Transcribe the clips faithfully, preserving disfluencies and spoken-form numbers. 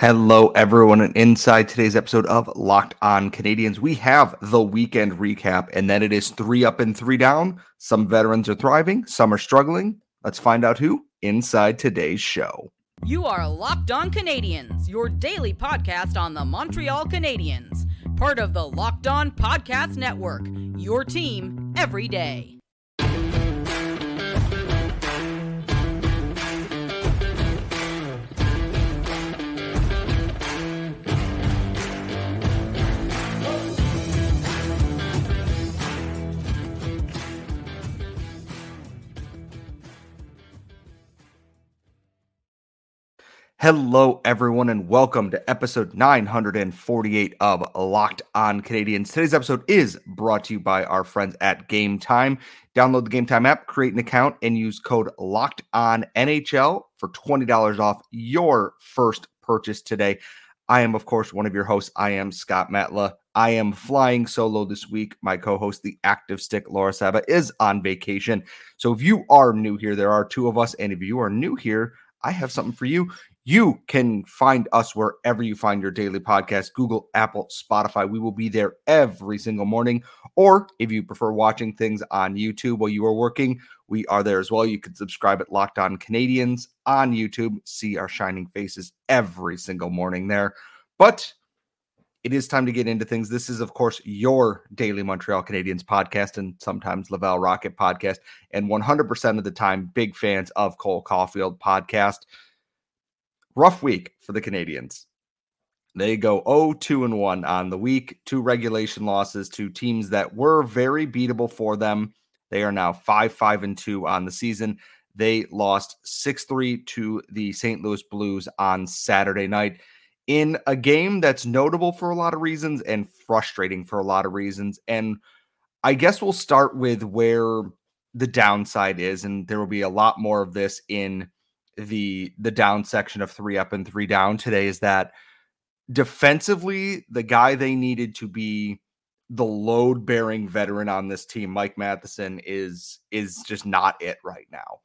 Hello, everyone, and inside today's episode of Locked On Canadiens, we have the weekend recap, and then it is three up and three down. Some veterans are thriving, some are struggling. Let's find out who inside today's show. You are Locked On Canadiens, your daily podcast on the Montreal Canadiens, part of the Locked On Podcast Network, your team every day. Hello, everyone, and welcome to episode nine forty-eight of Locked On Canadiens. Today's episode is brought to you by our friends at Game Time. Download the Game Time app, create an account, and use code LOCKEDONNHL for twenty dollars off your first purchase today. I am, of course, one of your hosts. I am Scott Matla. I am flying solo this week. My co-host, the active stick, Laura Saba, is on vacation. So if you are new here, there are two of us. And if you are new here, I have something for you. You can find us wherever you find your daily podcast, Google, Apple, Spotify. We will be there every single morning. Or if you prefer watching things on YouTube while you are working, we are there as well. You can subscribe at Locked On Canadiens on YouTube. See our shining faces every single morning there. But it is time to get into things. This is, of course, your daily Montreal Canadiens podcast and sometimes Laval Rocket podcast. And one hundred percent of the time, big fans of Cole Caulfield podcast. Rough week for the Canadiens. They go oh two and one on the week, two regulation losses to teams that were very beatable for them. They are now five five and two on the season. They lost six three to the Saint Louis Blues on Saturday night in a game that's notable for a lot of reasons and frustrating for a lot of reasons. And I guess we'll start with where the downside is, and there will be a lot more of this in the the down section of three up and three down today, is that defensively, the guy they needed to be the load-bearing veteran on this team, Mike Matheson, is is just not it right now.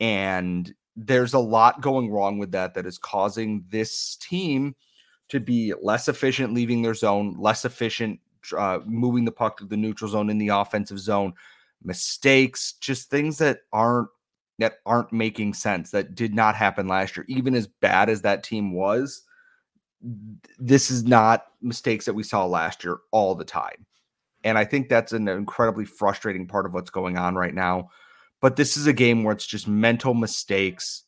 And there's a lot going wrong with that that is causing this team to be less efficient leaving their zone, less efficient uh, moving the puck to the neutral zone in the offensive zone, mistakes, just things that aren't that aren't making sense, that did not happen last year. Even as bad as that team was, this is not mistakes that we saw last year all the time. And I think that's an incredibly frustrating part of what's going on right now. But this is a game where it's just mental mistakes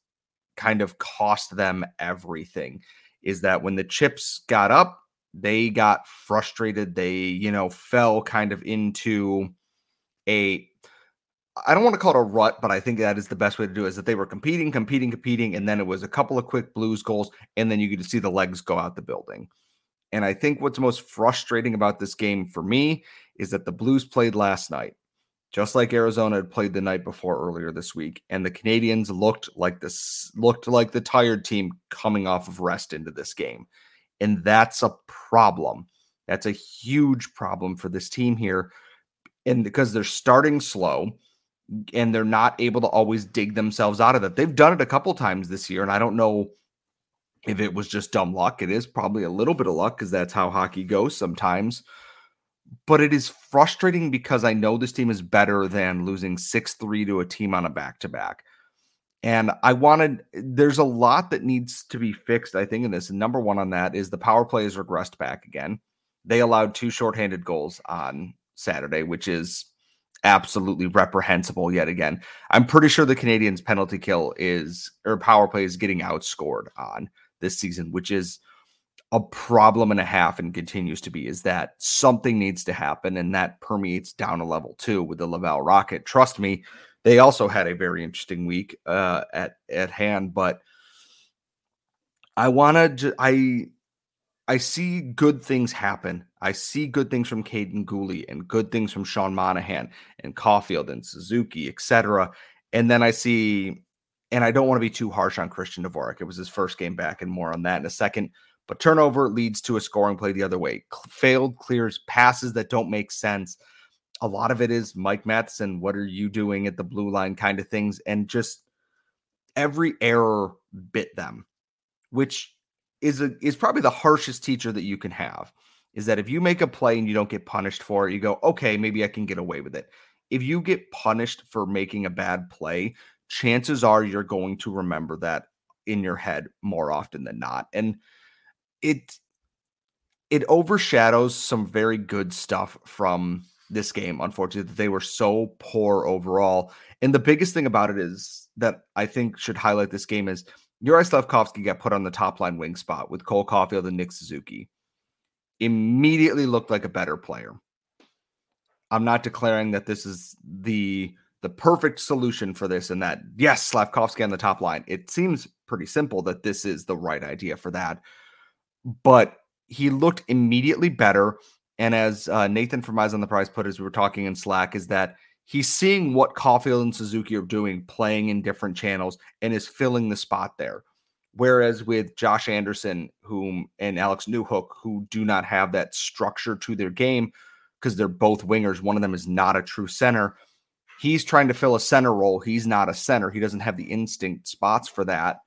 kind of cost them everything, is that when the chips got up, they got frustrated. They, you know, fell kind of into a... I don't want to call it a rut, but I think that is the best way to do it, is that they were competing, competing, competing, and then it was a couple of quick Blues goals, and then you could see the legs go out the building. And I think what's most frustrating about this game for me is that the Blues played last night, just like Arizona had played the night before earlier this week, and the Canadiens looked like this, looked like the tired team coming off of rest into this game. And that's a problem. That's a huge problem for this team here. And because they're starting slow, and they're not able to always dig themselves out of that. They've done it a couple times this year, and I don't know if it was just dumb luck. It is probably a little bit of luck, because that's how hockey goes sometimes. But it is frustrating, because I know this team is better than losing six three to a team on a back-to-back. And I wanted, there's a lot that needs to be fixed, I think, in this. And number one on that is the power play has regressed back again. They allowed two shorthanded goals on Saturday, which is absolutely reprehensible yet again. I'm pretty sure the Canadiens penalty kill is, or power play is, getting outscored on this season, which is a problem and a half and continues to be, is that something needs to happen. And that permeates down a level too with the Laval Rocket. Trust me, they also had a very interesting week uh, at, at hand, but I want to, I, I see good things happen. I see good things from Kaiden Guhle and good things from Sean Monahan and Caulfield and Suzuki, et cetera. And then I see, and I don't want to be too harsh on Christian Dvorak. It was his first game back, and more on that in a second. But turnover leads to a scoring play the other way. Failed clears, passes that don't make sense. A lot of it is Mike Matheson, what are you doing at the blue line kind of things. And just every error bit them, which is a, is probably the harshest teacher that you can have, is that if you make a play and you don't get punished for it, you go, okay, maybe I can get away with it. If you get punished for making a bad play, chances are you're going to remember that in your head more often than not. And it, it overshadows some very good stuff from this game, unfortunately, that they were so poor overall. And the biggest thing about it is that I think should highlight this game is Juraj Slafkovský got put on the top line wing spot with Cole Caulfield and Nick Suzuki. Immediately looked like a better player. I'm not declaring that this is the the perfect solution for this and that. Yes, Slafkovský on the top line. It seems pretty simple that this is the right idea for that. But he looked immediately better. And as uh, Nathan from Eyes on the Prize put, as we were talking in Slack, is that he's seeing what Caulfield and Suzuki are doing, playing in different channels, and is filling the spot there. Whereas with Josh Anderson whom and Alex Newhook, who do not have that structure to their game because they're both wingers, one of them is not a true center. He's trying to fill a center role. He's not a center. He doesn't have the instinct spots for that.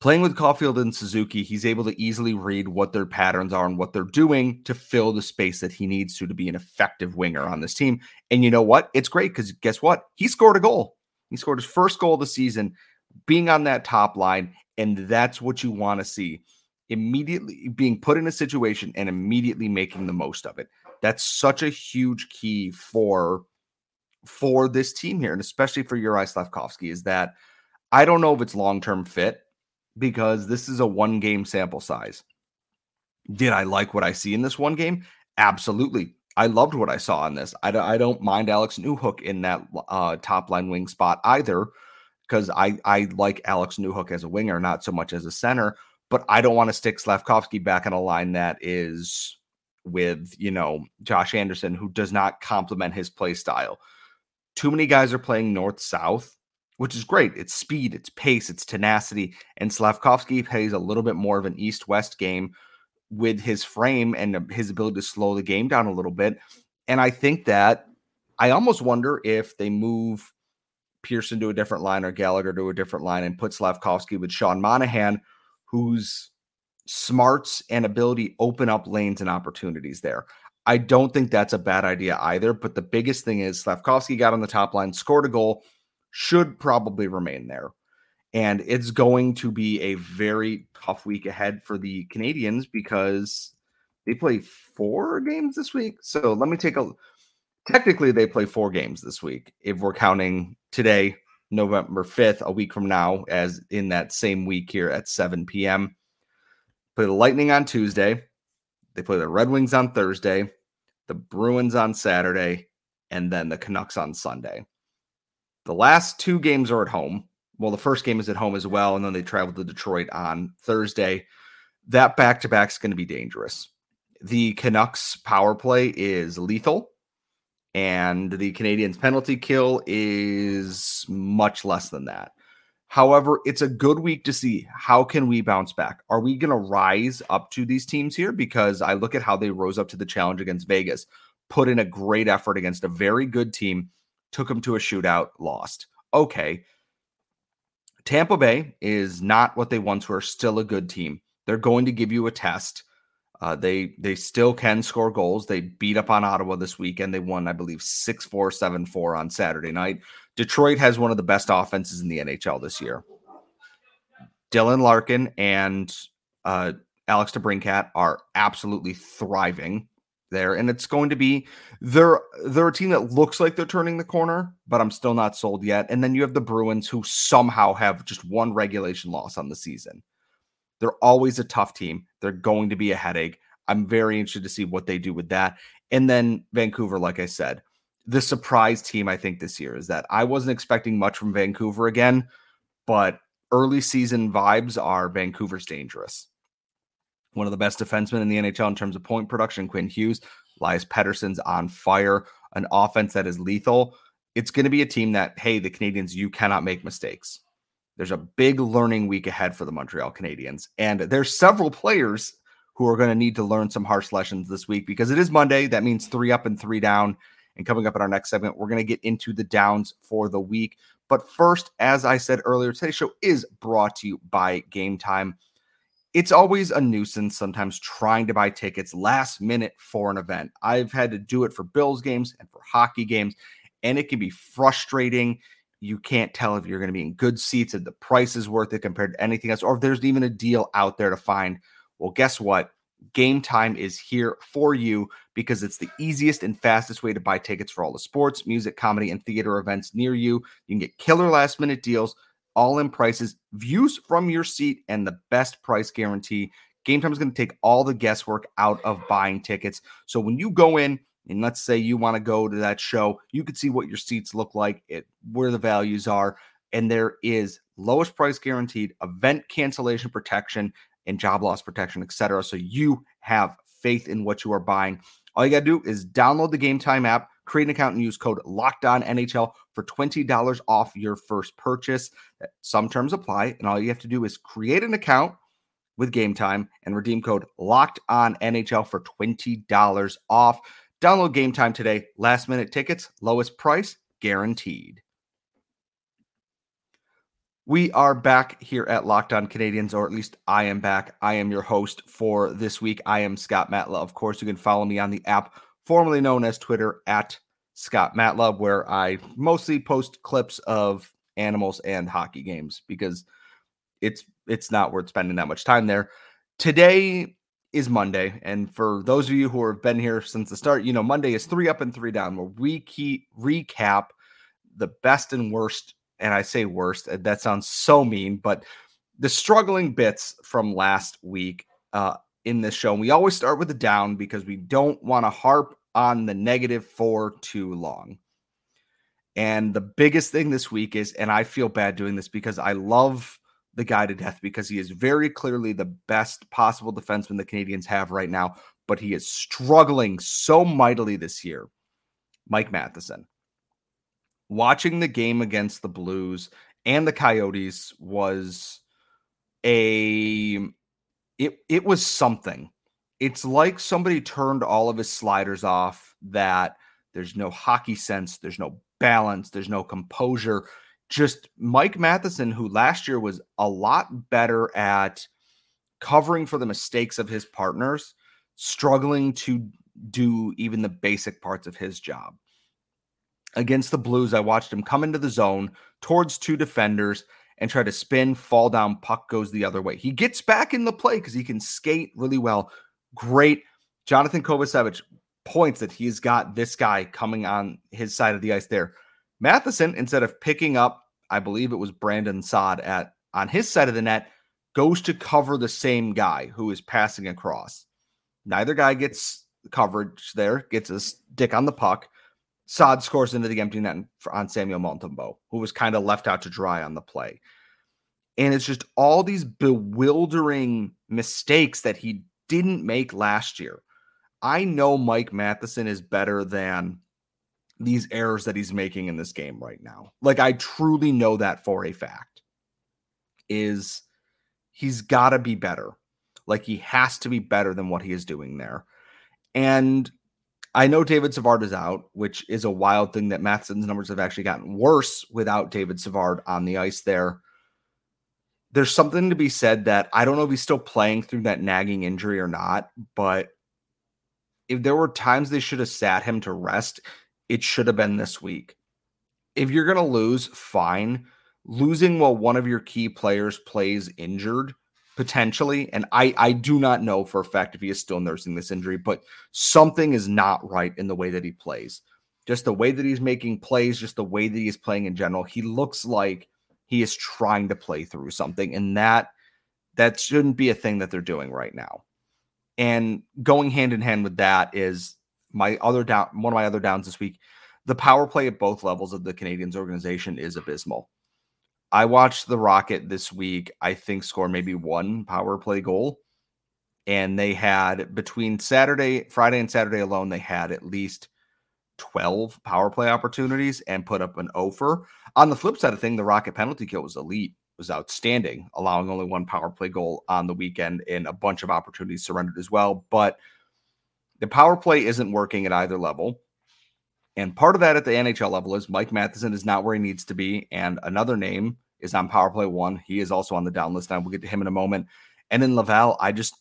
Playing with Caulfield and Suzuki, he's able to easily read what their patterns are and what they're doing to fill the space that he needs to to be an effective winger on this team. And you know what? It's great because guess what? He scored a goal. He scored his first goal of the season, being on that top line, and that's what you want to see. Immediately being put in a situation and immediately making the most of it. That's such a huge key for, for this team here, and especially for Juraj Slafkovský, is that I don't know if it's long-term fit, because this is a one-game sample size. Did I like what I see in this one game? Absolutely. I loved what I saw in this. I, d- I don't mind Alex Newhook in that uh, top-line wing spot either, because I, I like Alex Newhook as a winger, not so much as a center, but I don't want to stick Slafkovský back on a line that is with, you know, Josh Anderson, who does not complement his play style. Too many guys are playing north-south, which is great. It's speed, it's pace, it's tenacity. And Slafkovský plays a little bit more of an east-west game with his frame and his ability to slow the game down a little bit. And I think that I almost wonder if they move Pearson to a different line or Gallagher to a different line and put Slafkovský with Sean Monahan, whose smarts and ability open up lanes and opportunities there. I don't think that's a bad idea either. But the biggest thing is Slafkovský got on the top line, scored a goal, should probably remain there. And it's going to be a very tough week ahead for the Canadiens because they play four games this week. So let me take a technically they play four games this week if we're counting today, November fifth, a week from now, as in that same week here at seven p.m. Play the Lightning on Tuesday. They play the Red Wings on Thursday, the Bruins on Saturday, and then the Canucks on Sunday. The last two games are at home. Well, the first game is at home as well, and then they travel to Detroit on Thursday. That back-to-back is going to be dangerous. The Canucks power play is lethal, and the Canadiens penalty kill is much less than that. However, it's a good week to see how can we bounce back. Are we going to rise up to these teams here? Because I look at how they rose up to the challenge against Vegas, put in a great effort against a very good team, took them to a shootout, lost. Okay. Tampa Bay is not what they once were, still a good team. They're going to give you a test. Uh, they they still can score goals. They beat up on Ottawa this weekend. They won, I believe, six four, seven four on Saturday night. Detroit has one of the best offenses in the N H L this year. Dylan Larkin and uh, Alex DeBrincat are absolutely thriving there, and it's going to be they're they're a team that looks like they're turning the corner, but I'm still not sold yet. And then you have the Bruins, who somehow have just one regulation loss on the season. They're always a tough team. They're going to be a headache. I'm very interested to see what they do with that. And then Vancouver, like I said, the surprise team I think this year is that I wasn't expecting much from Vancouver again, but early season vibes are Vancouver's dangerous. One of the best defensemen in the N H L in terms of point production, Quinn Hughes. Elias Pettersson's on fire, an offense that is lethal. It's going to be a team that, hey, the Canadiens, you cannot make mistakes. There's a big learning week ahead for the Montreal Canadiens. And there's several players who are going to need to learn some harsh lessons this week because it is Monday. That means three up and three down. And coming up in our next segment, we're going to get into the downs for the week. But first, as I said earlier, today's show is brought to you by Game Time. it's always a nuisance sometimes trying to buy tickets last minute for an event. I've had to do it for Bills games and for hockey games, and it can be frustrating. You can't tell if you're going to be in good seats, if the price is worth it compared to anything else, or if there's even a deal out there to find. Well, guess what? Game Time is here for you because it's the easiest and fastest way to buy tickets for all the sports, music, comedy, and theater events near you. You can get killer last-minute deals, all-in prices, views from your seat, and the best price guarantee. Game Time is going to take all the guesswork out of buying tickets. So when you go in, and let's say you want to go to that show, you can see what your seats look like, it, where the values are, and there is lowest price guaranteed, event cancellation protection, and job loss protection, et cetera. So you have faith in what you are buying. All you got to do is download the Game Time app, create an account, and use code LOCKEDONNHL for twenty dollars off your first purchase. Some terms apply, and all you have to do is create an account with Game Time and redeem code LOCKEDONNHL for twenty dollars off. Download Game Time today. Last-minute tickets, lowest price, guaranteed. We are back here at Locked On Canadiens, or at least I am back. I am your host for this week. I am Scott Matla. Of course, you can follow me on the app formerly known as Twitter at Scott Matla, where I mostly post clips of animals and hockey games because it's it's not worth spending that much time there. Today is Monday, and for those of you who have been here since the start, you know Monday is three up and three down, where we keep recap the best and worst. And I say worst, that sounds so mean, but the struggling bits from last week uh, in this show. And we always start with a down because we don't want to harp on the negative for too long. And the biggest thing this week is, and I feel bad doing this because I love the guy to death because he is very clearly the best possible defenseman the Canadiens have right now, but he is struggling so mightily this year. Mike Matheson. Watching the game against the Blues and the Coyotes was a, it, it was something. It's like somebody turned all of his sliders off, that there's no hockey sense. There's no balance. There's no composure. Just Mike Matheson, who last year was a lot better at covering for the mistakes of his partners, struggling to do even the basic parts of his job. Against the Blues, I watched him come into the zone towards two defenders and try to spin, fall down, puck goes the other way. He gets back in the play because he can skate really well. Great. Jonathan Kovacevic points that he's got this guy coming on his side of the ice there. Matheson, instead of picking up, I believe it was Brandon Saad at on his side of the net, goes to cover the same guy who is passing across. Neither guy gets coverage there, gets a stick on the puck. Saad scores into the empty net on Samuel Montembeau, who was kind of left out to dry on the play. And it's just all these bewildering mistakes that he didn't make last year. I know Mike Matheson is better than these errors that he's making in this game right now. Like, I truly know that for a fact. Is he's got to be better. Like, he has to be better than what he is doing there. And I know David Savard is out, which is a wild thing that Matheson's numbers have actually gotten worse without David Savard on the ice there. There's something to be said that I don't know if he's still playing through that nagging injury or not, but if there were times they should have sat him to rest, it should have been this week. If you're going to lose, fine. Losing while one of your key players plays injured, potentially, and I, I do not know for a fact if he is still nursing this injury, but something is not right in the way that he plays. Just the way that he's making plays, just the way that he's playing in general, he looks like he is trying to play through something, and that that shouldn't be a thing that they're doing right now. And going hand in hand with that is my other down, one of my other downs this week. The power play at both levels of the Canadiens organization is abysmal. I watched the Rocket this week, I think, score maybe one power play goal. And they had, between Saturday, Friday and Saturday alone, they had at least twelve power play opportunities and put up an oh for. On the flip side of thing, the Rocket penalty kill was elite, was outstanding, allowing only one power play goal on the weekend and a bunch of opportunities surrendered as well. But the power play isn't working at either level. And part of that at the N H L level is Mike Matheson is not where he needs to be. And another name is on power play one. He is also on the down list. And we'll get to him in a moment. And in Laval, I just,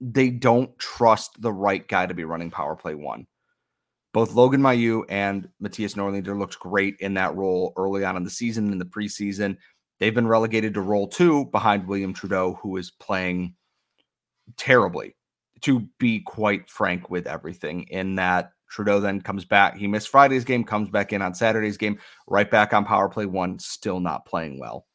they don't trust the right guy to be running power play one. Both Logan Mailloux and Matthias Norlander looked great in that role early on in the season, in the preseason. They've been relegated to role two behind William Trudeau, who is playing terribly, to be quite frank with everything, in that Trudeau then comes back. He missed Friday's game, comes back in on Saturday's game, right back on power play one, still not playing well.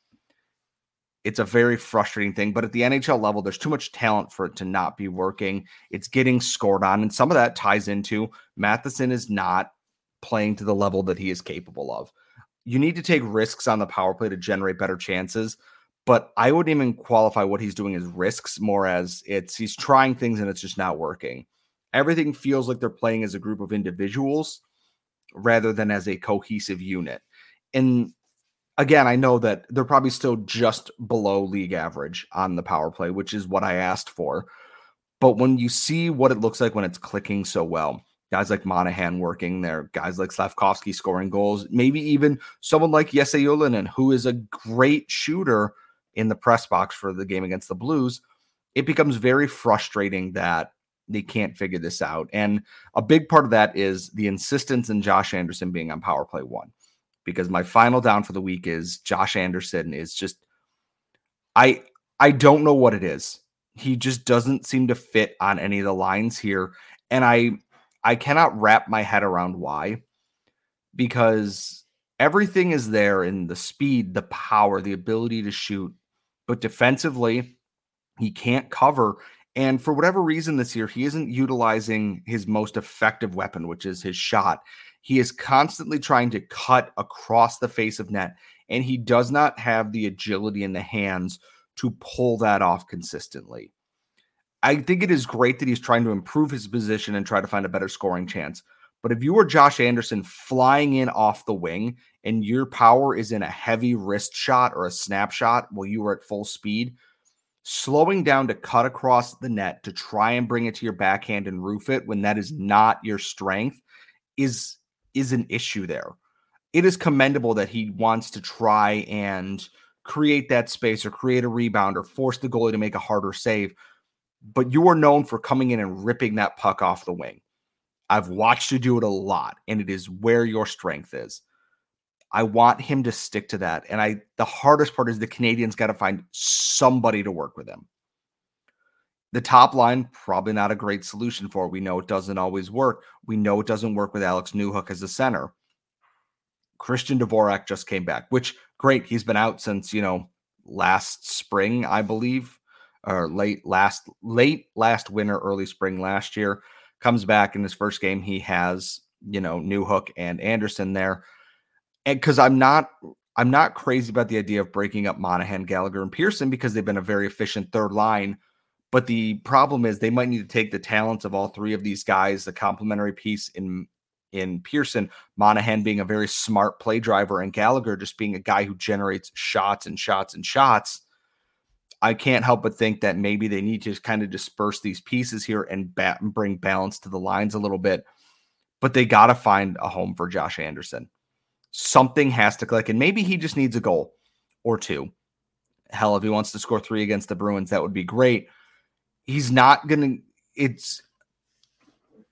It's a very frustrating thing, but at the N H L level, there's too much talent for it to not be working. It's getting scored on, and some of that ties into Matheson is not playing to the level that he is capable of. You need to take risks on the power play to generate better chances, but I wouldn't even qualify what he's doing as risks, more as it's he's trying things and it's just not working. Everything feels like they're playing as a group of individuals rather than as a cohesive unit. And again, I know that they're probably still just below league average on the power play, which is what I asked for. But when you see what it looks like when it's clicking so well, guys like Monahan working there, guys like Slafkovský scoring goals, maybe even someone like Jesse Ylönen, who is a great shooter in the press box for the game against the Blues, it becomes very frustrating that they can't figure this out. And a big part of that is the insistence in Josh Anderson being on power play one. Because my final down for the week is Josh Anderson is just, I I don't know what it is. He just doesn't seem to fit on any of the lines here. And I I cannot wrap my head around why. Because everything is there in the speed, the power, the ability to shoot. But defensively, he can't cover. And for whatever reason this year, he isn't utilizing his most effective weapon, which is his shot. He is constantly trying to cut across the face of net, and he does not have the agility in the hands to pull that off consistently. I think it is great that he's trying to improve his position and try to find a better scoring chance. But if you were Josh Anderson flying in off the wing and your power is in a heavy wrist shot or a snap shot while you were at full speed, slowing down to cut across the net to try and bring it to your backhand and roof it when that is not your strength is... is an issue there. It is commendable that he wants to try and create that space or create a rebound or force the goalie to make a harder save, but you are known for coming in and ripping that puck off the wing. I've watched you do it a lot, and it is where your strength is. I want him to stick to that, and I the hardest part is the Canadiens got to find somebody to work with him. The top line, probably not a great solution for it. We know it doesn't always work. We know it doesn't work with Alex Newhook as a center. Christian Dvorak just came back, which, great, he's been out since, you know, last spring, I believe, or late last, late last winter, early spring last year. Comes back in his first game. He has, you know, Newhook and Anderson there. And because I'm not... I'm not crazy about the idea of breaking up Monahan, Gallagher, and Pearson because they've been a very efficient third line. But the problem is they might need to take the talents of all three of these guys, the complementary piece in in Pearson, Monahan being a very smart play driver, and Gallagher just being a guy who generates shots and shots and shots. I can't help but think that maybe they need to just kind of disperse these pieces here and bat and bring balance to the lines a little bit. But they got to find a home for Josh Anderson. Something has to click, and maybe he just needs a goal or two. Hell, if he wants to score three against the Bruins, that would be great. He's not going to, it's,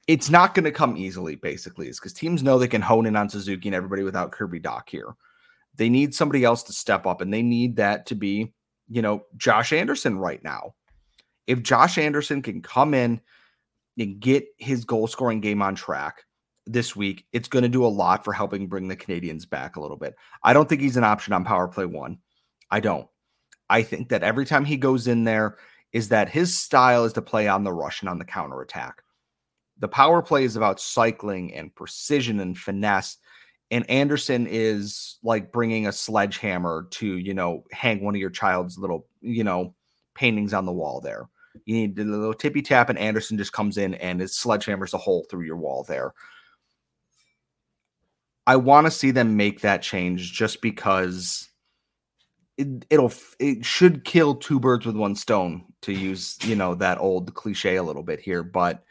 it's not going to come easily, basically, is because teams know they can hone in on Suzuki and everybody without Kirby Dach here. They need somebody else to step up, and they need that to be, you know, Josh Anderson right now. If Josh Anderson can come in and get his goal scoring game on track this week, it's going to do a lot for helping bring the Canadiens back a little bit. I don't think he's an option on power play one. I don't. I think that every time he goes in there, is that his style is to play on the rush and on the counterattack. The power play is about cycling and precision and finesse, and Anderson is like bringing a sledgehammer to, you know, hang one of your child's little, you know, paintings on the wall there. You need a little tippy tap, and Anderson just comes in and his sledgehammers a hole through your wall there. I want to see them make that change just because... It, it'll it should kill two birds with one stone, to use, you know, that old cliche a little bit here. But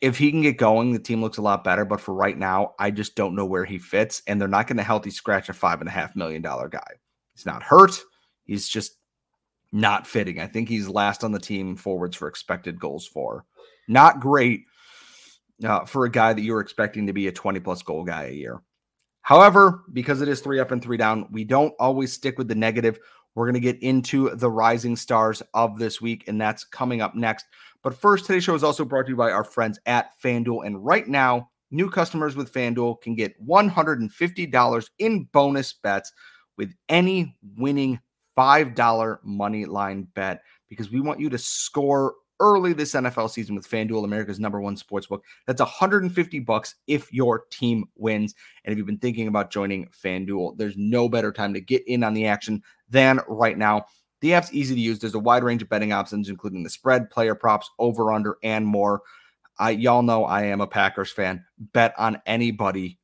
if he can get going, the team looks a lot better. But for right now, I just don't know where he fits, and they're not going to healthy scratch a five and a half million dollar guy. He's not hurt. He's just not fitting. I think he's last on the team forwards for expected goals for. Not great uh, for a guy that you were expecting to be a twenty-plus goal guy a year. However, because it is three up and three down, we don't always stick with the negative. We're going to get into the rising stars of this week, and that's coming up next. But first, today's show is also brought to you by our friends at FanDuel. And right now, new customers with FanDuel can get one hundred fifty dollars in bonus bets with any winning five dollar money line bet, because we want you to score early this N F L season with FanDuel, America's number one sportsbook. That's one hundred fifty bucks if your team wins. And if you've been thinking about joining FanDuel, there's no better time to get in on the action than right now. The app's easy to use. There's a wide range of betting options, including the spread, player props, over, under, and more. I, y'all know I am a Packers fan. Bet on anybody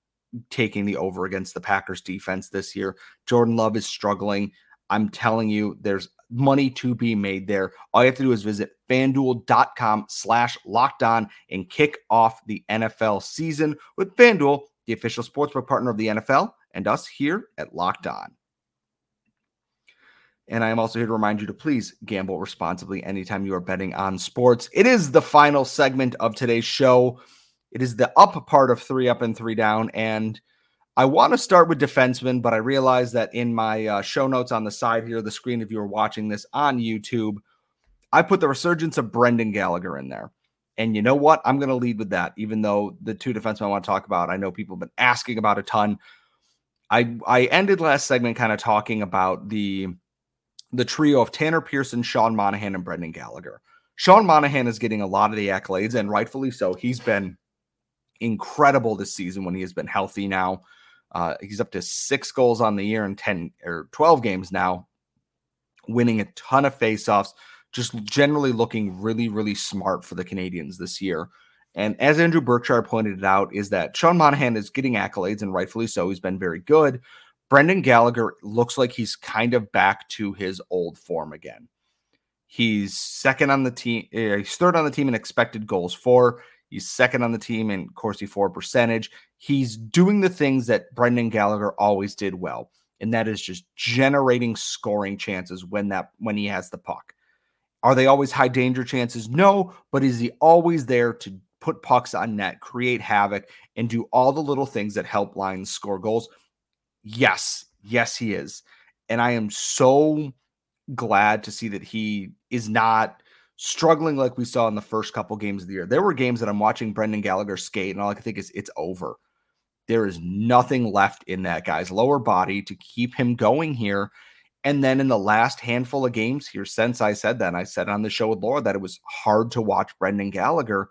taking the over against the Packers defense this year. Jordan Love is struggling. I'm telling you, there's money to be made there. All you have to do is visit FanDuel.com slash locked on and kick off the N F L season with FanDuel, the official sportsbook partner of the N F L, and us here at Locked On. And I am also here to remind you to please gamble responsibly anytime you are betting on sports. It is the final segment of today's show. It is the up part of three up and three down. And I want to start with defensemen, but I realize that in my uh, show notes on the side here, the screen, if you are watching this on YouTube, I put the resurgence of Brendan Gallagher in there. And you know what? I'm going to lead with that, even though the two defensemen I want to talk about, I know people have been asking about a ton. I, I ended last segment kind of talking about the... the trio of Tanner Pearson, Sean Monahan, and Brendan Gallagher. Sean Monahan is getting a lot of the accolades, and rightfully so. He's been incredible this season when he has been healthy now. Uh, he's up to six goals on the year in ten or twelve games now, winning a ton of faceoffs, just generally looking really, really smart for the Canadiens this year. And as Andrew Berkshire pointed it out, is that Sean Monahan is getting accolades, and rightfully so. He's been very good. Brendan Gallagher looks like he's kind of back to his old form again. He's second on the team. He's third on the team in expected goals for. He's second on the team in Corsi for percentage. He's doing the things that Brendan Gallagher always did well, and that is just generating scoring chances when that when he has the puck. Are they always high danger chances? No, but is he always there to put pucks on net, create havoc, and do all the little things that help lines score goals? Yes, yes, he is. And I am so glad to see that he is not struggling like we saw in the first couple games of the year. There were games that I'm watching Brendan Gallagher skate, and all I can think is it's over. There is nothing left in that guy's lower body to keep him going here. And then in the last handful of games here, since I said that, and I said on the show with Laura that it was hard to watch Brendan Gallagher,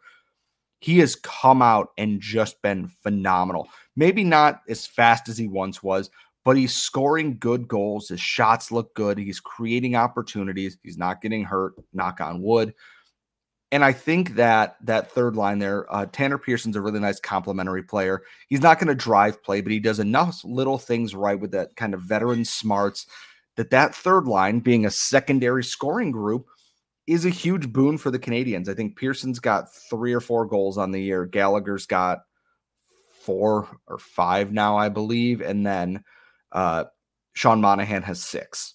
he has come out and just been phenomenal. Maybe not as fast as he once was, but he's scoring good goals. His shots look good. He's creating opportunities. He's not getting hurt, knock on wood. And I think that that third line there, uh, Tanner Pearson's a really nice complementary player. He's not going to drive play, but he does enough little things right with that kind of veteran smarts that that third line, being a secondary scoring group, is a huge boon for the Canadiens. I think Pearson's got three or four goals on the year. Gallagher's got four or five now, I believe. And then uh, Sean Monahan has six.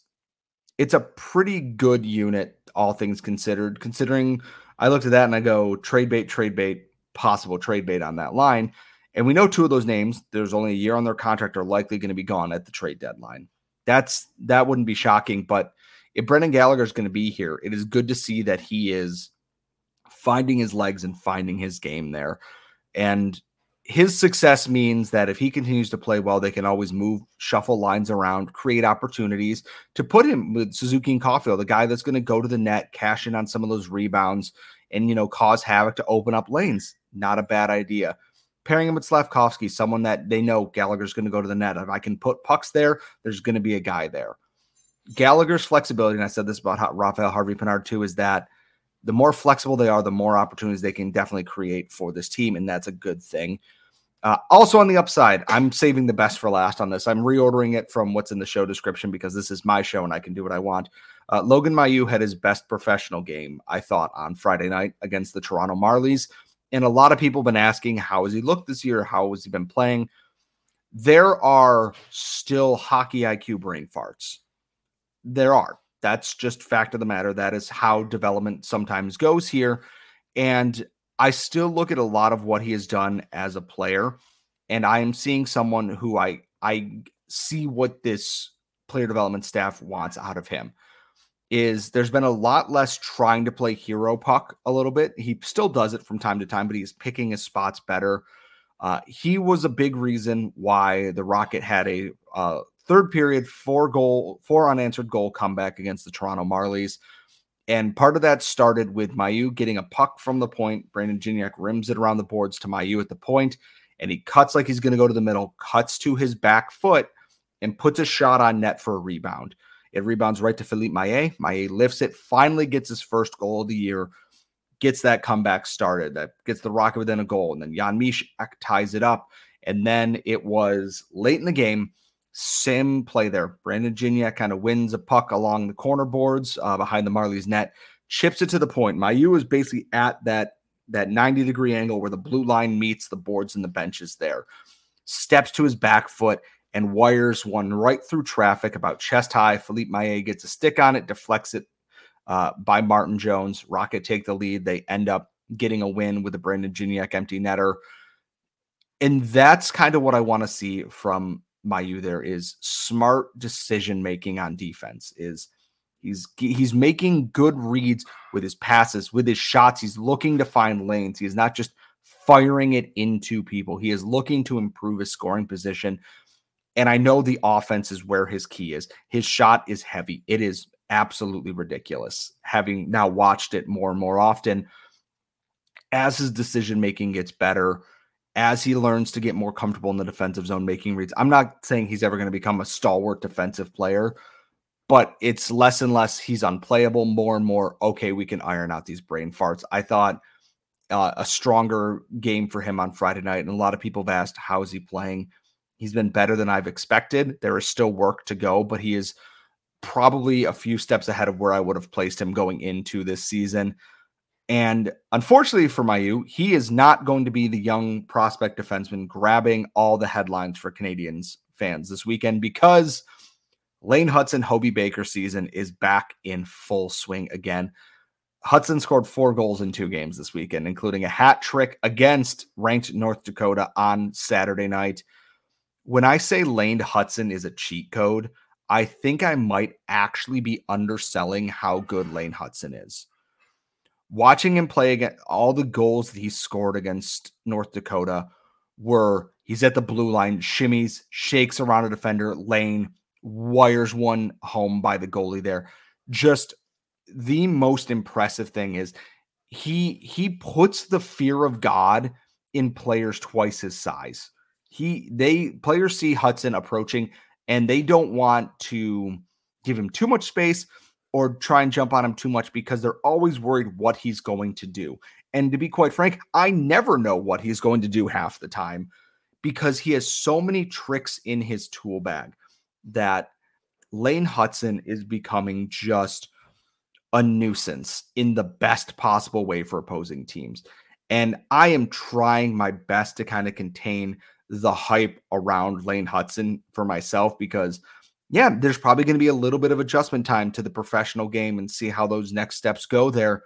It's a pretty good unit, all things considered. Considering I looked at that and I go, trade bait, trade bait, possible trade bait on that line. And we know two of those names, there's only a year on their contract, are likely going to be gone at the trade deadline. That's That wouldn't be shocking, but if Brendan Gallagher is going to be here, it is good to see that he is finding his legs and finding his game there. And his success means that if he continues to play well, they can always move, shuffle lines around, create opportunities to put him with Suzuki and Caulfield, the guy that's going to go to the net, cash in on some of those rebounds and, you know, cause havoc to open up lanes. Not a bad idea. Pairing him with Slafkovský, someone that they know Gallagher's going to go to the net. If I can put pucks there, there's going to be a guy there. Gallagher's flexibility, and I said this about Raphael Harvey-Pinard too, is that the more flexible they are, the more opportunities they can definitely create for this team, and that's a good thing. Uh, also on the upside, I'm saving the best for last on this. I'm reordering it from what's in the show description because this is my show and I can do what I want. Uh, Logan Mailloux had his best professional game, I thought, on Friday night against the Toronto Marlies, and a lot of people have been asking how has he looked this year, how has he been playing. There are still hockey I Q brain farts. There are. That's just fact of the matter. That is how development sometimes goes here. And I still look at a lot of what he has done as a player, and I am seeing someone who I, I see what this player development staff wants out of him. Is there's been a lot less trying to play hero puck a little bit. He still does it from time to time, but he's picking his spots better. Uh, he was a big reason why the Rocket had a uh, third period, four goal, four unanswered goal comeback against the Toronto Marlies. And part of that started with Mailloux getting a puck from the point. Brandon Gignac rims it around the boards to Mailloux at the point, and he cuts like he's going to go to the middle, cuts to his back foot, and puts a shot on net for a rebound. It rebounds right to Philippe Maillet. Maillet lifts it, finally gets his first goal of the year, gets that comeback started. That gets the Rocket within a goal, and then Jan Miszak ties it up. And then it was late in the game, same play there. Brandon Gignac kind of wins a puck along the corner boards uh, behind the Marlies' net, chips it to the point. Maillet was basically at that, that ninety-degree angle where the blue line meets the boards and the benches there. Steps to his back foot and wires one right through traffic about chest high. Philippe Maillet gets a stick on it, deflects it uh, by Martin Jones. Rocket take the lead. They end up getting a win with a Brandon Gignac empty netter. And that's kind of what I want to see from Maillet. There is smart decision-making on defense. Is he's, he's making good reads with his passes, with his shots. He's looking to find lanes. He's not just firing it into people. He is looking to improve his scoring position. And I know the offense is where his key is. His shot is heavy. It is absolutely ridiculous, having now watched it more and more often. As his decision-making gets better, as he learns to get more comfortable in the defensive zone making reads, I'm not saying he's ever going to become a stalwart defensive player, but it's less and less he's unplayable, more and more, okay, we can iron out these brain farts. I thought uh, a stronger game for him on Friday night, and a lot of people have asked, how is he playing? He's been better than I've expected. There is still work to go, but he is probably a few steps ahead of where I would have placed him going into this season. And unfortunately for Mailloux, he is not going to be the young prospect defenseman grabbing all the headlines for Canadiens fans this weekend, because Lane Hutson, Hobey Baker season is back in full swing again. Hutson scored four goals in two games this weekend, including a hat trick against ranked North Dakota on Saturday night. When I say Lane Hutson is a cheat code, I think I might actually be underselling how good Lane Hutson is. Watching him play against all the goals that he scored against North Dakota were he's at the blue line, shimmies, shakes around a defender, Lane wires one home by the goalie there. Just the most impressive thing is he he puts the fear of God in players twice his size. He, they, players see Hutson approaching and they don't want to give him too much space or try and jump on him too much, because they're always worried what he's going to do. And to be quite frank, I never know what he's going to do half the time, because he has so many tricks in his tool bag that Lane Hutson is becoming just a nuisance in the best possible way for opposing teams. And I am trying my best to kind of contain the hype around Lane Hutson for myself, because yeah, there's probably going to be a little bit of adjustment time to the professional game and see how those next steps go there.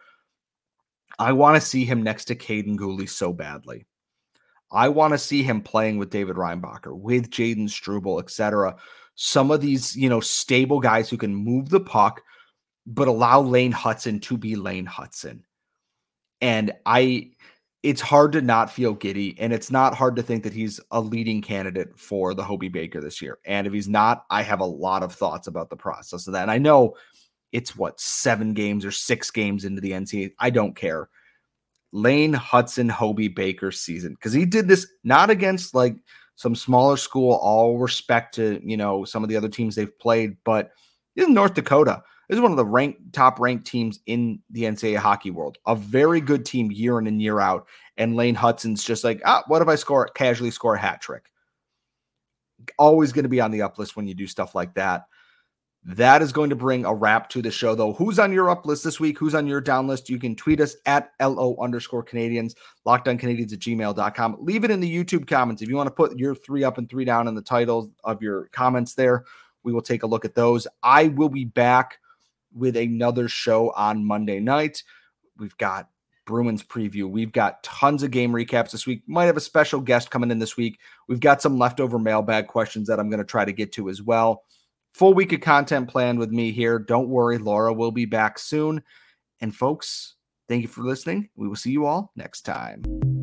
I want to see him next to Kaiden Guhle so badly. I want to see him playing with David Reinbacher, with Jaden Struble, et cetera. Some of these, you know, stable guys who can move the puck, but allow Lane Hutson to be Lane Hutson. And I... It's hard to not feel giddy, and it's not hard to think that he's a leading candidate for the Hobey Baker this year. And if he's not, I have a lot of thoughts about the process of that. And I know it's what, seven games or six games into the N C double A. I don't care. Lane Hutson, Hobey Baker season, because he did this not against like some smaller school, all respect to, you know, some of the other teams they've played, but in North Dakota. This is one of the ranked, top-ranked teams in the N C double A hockey world. A very good team year in and year out. And Lane Hutson's just like, ah, what if I score casually score a hat trick? Always going to be on the up list when you do stuff like that. That is going to bring a wrap to the show, though. Who's on your up list this week? Who's on your down list? You can tweet us at LO underscore Canadians, LockedOnCanadians at gmail dot com. Leave it in the YouTube comments. If you want to put your three up and three down in the titles of your comments there, we will take a look at those. I will be back with another show on Monday night. We've got Bruins preview. We've got tons of game recaps this week. Might have a special guest coming in this week. We've got some leftover mailbag questions that I'm going to try to get to as well. Full week of content planned with me here. Don't worry, Laura will be back soon. And folks, thank you for listening. We will see you all next time.